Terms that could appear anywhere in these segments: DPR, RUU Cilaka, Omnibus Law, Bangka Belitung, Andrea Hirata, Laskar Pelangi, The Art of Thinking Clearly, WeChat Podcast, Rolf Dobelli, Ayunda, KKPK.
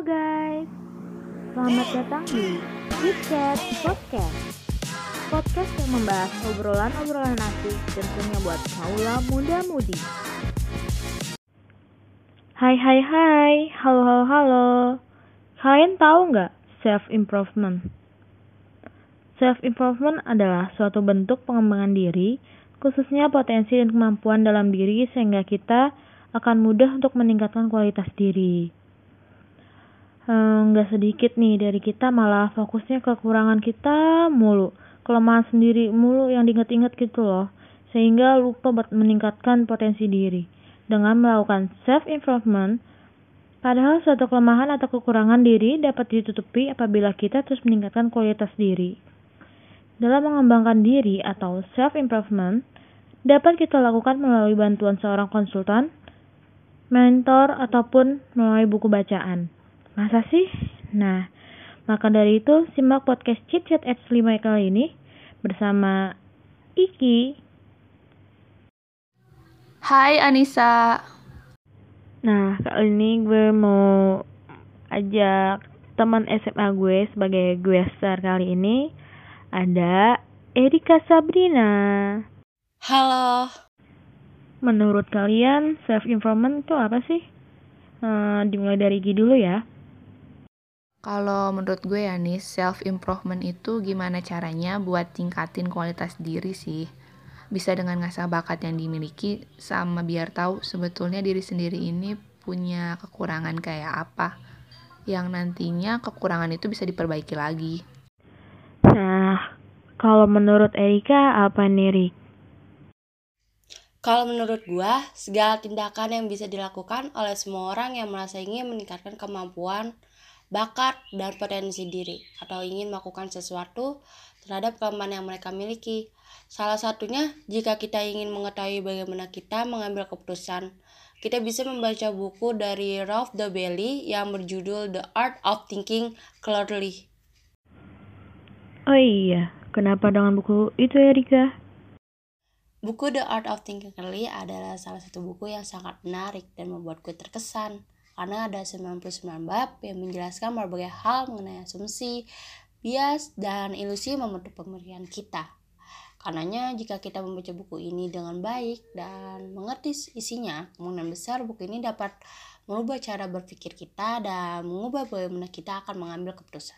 Halo guys, selamat datang di WeChat Podcast. Podcast yang membahas obrolan-obrolan asik tentunya buat kaula muda-mudi. Hai, halo. Kalian tahu nggak self-improvement? Self-improvement adalah suatu bentuk pengembangan diri, khususnya potensi dan kemampuan dalam diri sehingga kita akan mudah untuk meningkatkan kualitas diri. Nggak sedikit nih dari kita malah fokusnya kekurangan kita mulu, kelemahan sendiri mulu yang diingat-ingat gitu loh, sehingga lupa buat meningkatkan potensi diri. Dengan melakukan self-improvement, padahal suatu kelemahan atau kekurangan diri dapat ditutupi apabila kita terus meningkatkan kualitas diri. Dalam mengembangkan diri atau self-improvement, dapat kita lakukan melalui bantuan seorang konsultan, mentor, ataupun melalui buku bacaan. Masa sih? Nah, maka dari itu simak podcast Chit-Chat at 5 kali ini bersama Iki. Hai Anissa. Nah, kali ini gue mau ajak teman SMA gue sebagai guestar kali ini. Ada Erika Sabrina. Halo. Menurut kalian self-improvement itu apa sih? Dimulai dari Iki dulu ya. Kalau menurut gue ya nih, self-improvement itu gimana caranya buat tingkatin kualitas diri sih. Bisa dengan ngasah bakat yang dimiliki, sama biar tahu sebetulnya diri sendiri ini punya kekurangan kayak apa, yang nantinya kekurangan itu bisa diperbaiki lagi. Nah, kalau menurut Erika apa nih, Rik? Kalau menurut gue, segala tindakan yang bisa dilakukan oleh semua orang yang merasa ingin meningkatkan kemampuan, bakat, dan potensi diri, atau ingin melakukan sesuatu terhadap kelemahan yang mereka miliki. Salah satunya, jika kita ingin mengetahui bagaimana kita mengambil keputusan, kita bisa membaca buku dari Rolf Dobelli yang berjudul The Art of Thinking Clearly. Oh iya, kenapa dengan buku itu ya, Rika? Buku The Art of Thinking Clearly adalah salah satu buku yang sangat menarik dan membuatku terkesan. Karena ada 99 bab yang menjelaskan berbagai hal mengenai asumsi, bias, dan ilusi membentuk pemikiran kita. Karenanya jika kita membaca buku ini dengan baik dan mengerti isinya, kemungkinan besar buku ini dapat merubah cara berpikir kita dan mengubah bagaimana kita akan mengambil keputusan.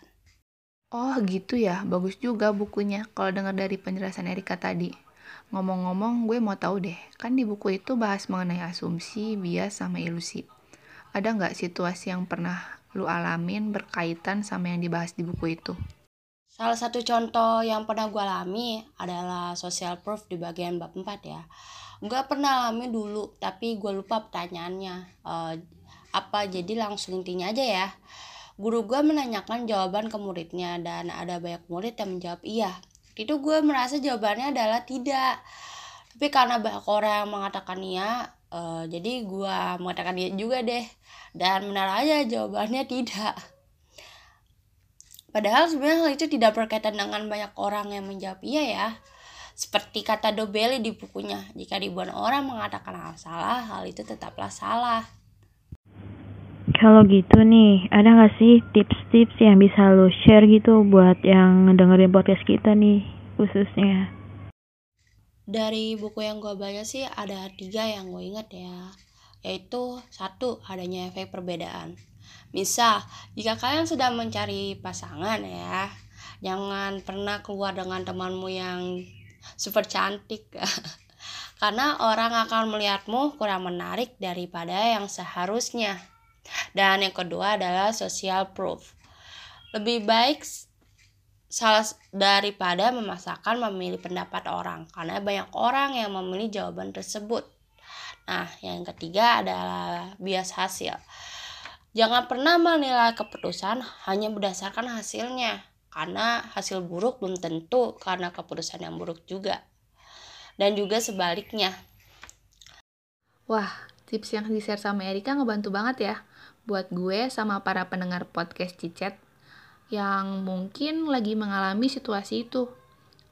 Oh gitu ya, bagus juga bukunya kalau dengar dari penjelasan Erika tadi. Ngomong-ngomong gue mau tahu deh, kan di buku itu bahas mengenai asumsi, bias, sama ilusi. Ada nggak situasi yang pernah lu alamin berkaitan sama yang dibahas di buku itu? Salah satu contoh yang pernah gue alami adalah social proof di bagian bab 4 ya. Gue pernah alami dulu, tapi gue lupa pertanyaannya. Apa jadi langsung intinya aja ya. Guru gue menanyakan jawaban ke muridnya dan ada banyak murid yang menjawab iya. Itu gue merasa jawabannya adalah tidak. Tapi karena banyak orang yang mengatakan iya, jadi gue mengatakan dia juga deh, dan benar aja jawabannya tidak. Padahal sebenarnya hal itu tidak berkaitan dengan banyak orang yang menjawab iya ya. Seperti kata Dobelli di bukunya, jika ribuan orang mengatakan hal salah, hal itu tetaplah salah. Kalau gitu nih, ada gak sih tips-tips yang bisa lo share gitu buat yang dengerin podcast kita nih khususnya? Dari buku yang gue baca sih ada 3 yang gue ingat ya, yaitu 1, adanya efek perbedaan. Misal, jika kalian sedang mencari pasangan ya, jangan pernah keluar dengan temanmu yang super cantik karena orang akan melihatmu kurang menarik daripada yang seharusnya. Dan yang kedua adalah social proof. Lebih baik salah daripada memaksakan memilih pendapat orang, karena banyak orang yang memilih jawaban tersebut. Nah, yang ketiga adalah bias hasil. Jangan pernah menilai keputusan hanya berdasarkan hasilnya, karena hasil buruk belum tentu karena keputusan yang buruk juga. Dan juga sebaliknya. Wah, tips yang di-share sama Erika ngebantu banget ya buat gue sama para pendengar podcast Cicet yang mungkin lagi mengalami situasi itu.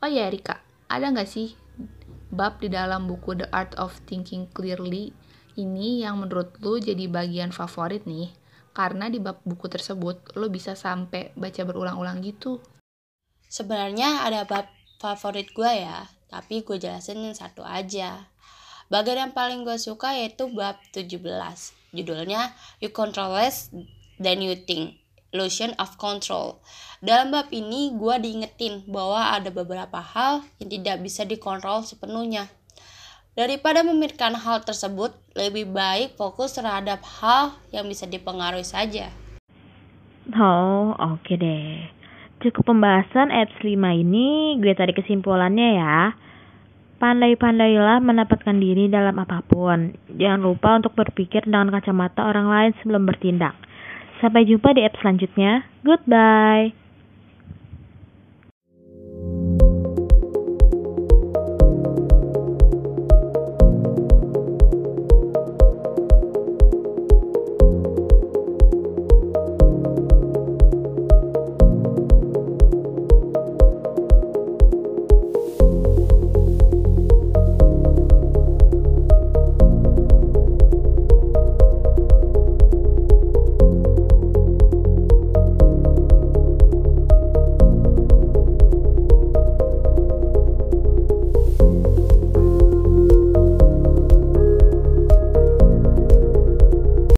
Oh ya Erika, ada nggak sih bab di dalam buku The Art of Thinking Clearly ini yang menurut lu jadi bagian favorit nih? Karena di bab buku tersebut, lo bisa sampai baca berulang-ulang gitu. Sebenarnya ada bab favorit gue ya, tapi gue jelasin yang satu aja. Bagian yang paling gue suka yaitu bab 17. Judulnya, You Control Less Than You Think, Illusion of Control. Dalam bab ini, gue diingetin bahwa ada beberapa hal yang tidak bisa dikontrol sepenuhnya. Daripada memikirkan hal tersebut, lebih baik fokus terhadap hal yang bisa dipengaruhi saja. Oh, oke deh. Cukup pembahasan episode 5 ini, gue tarik kesimpulannya ya. Pandai-pandailah menempatkan diri dalam apapun. Jangan lupa untuk berpikir dengan kacamata orang lain sebelum bertindak. Sampai jumpa di episode selanjutnya. Goodbye.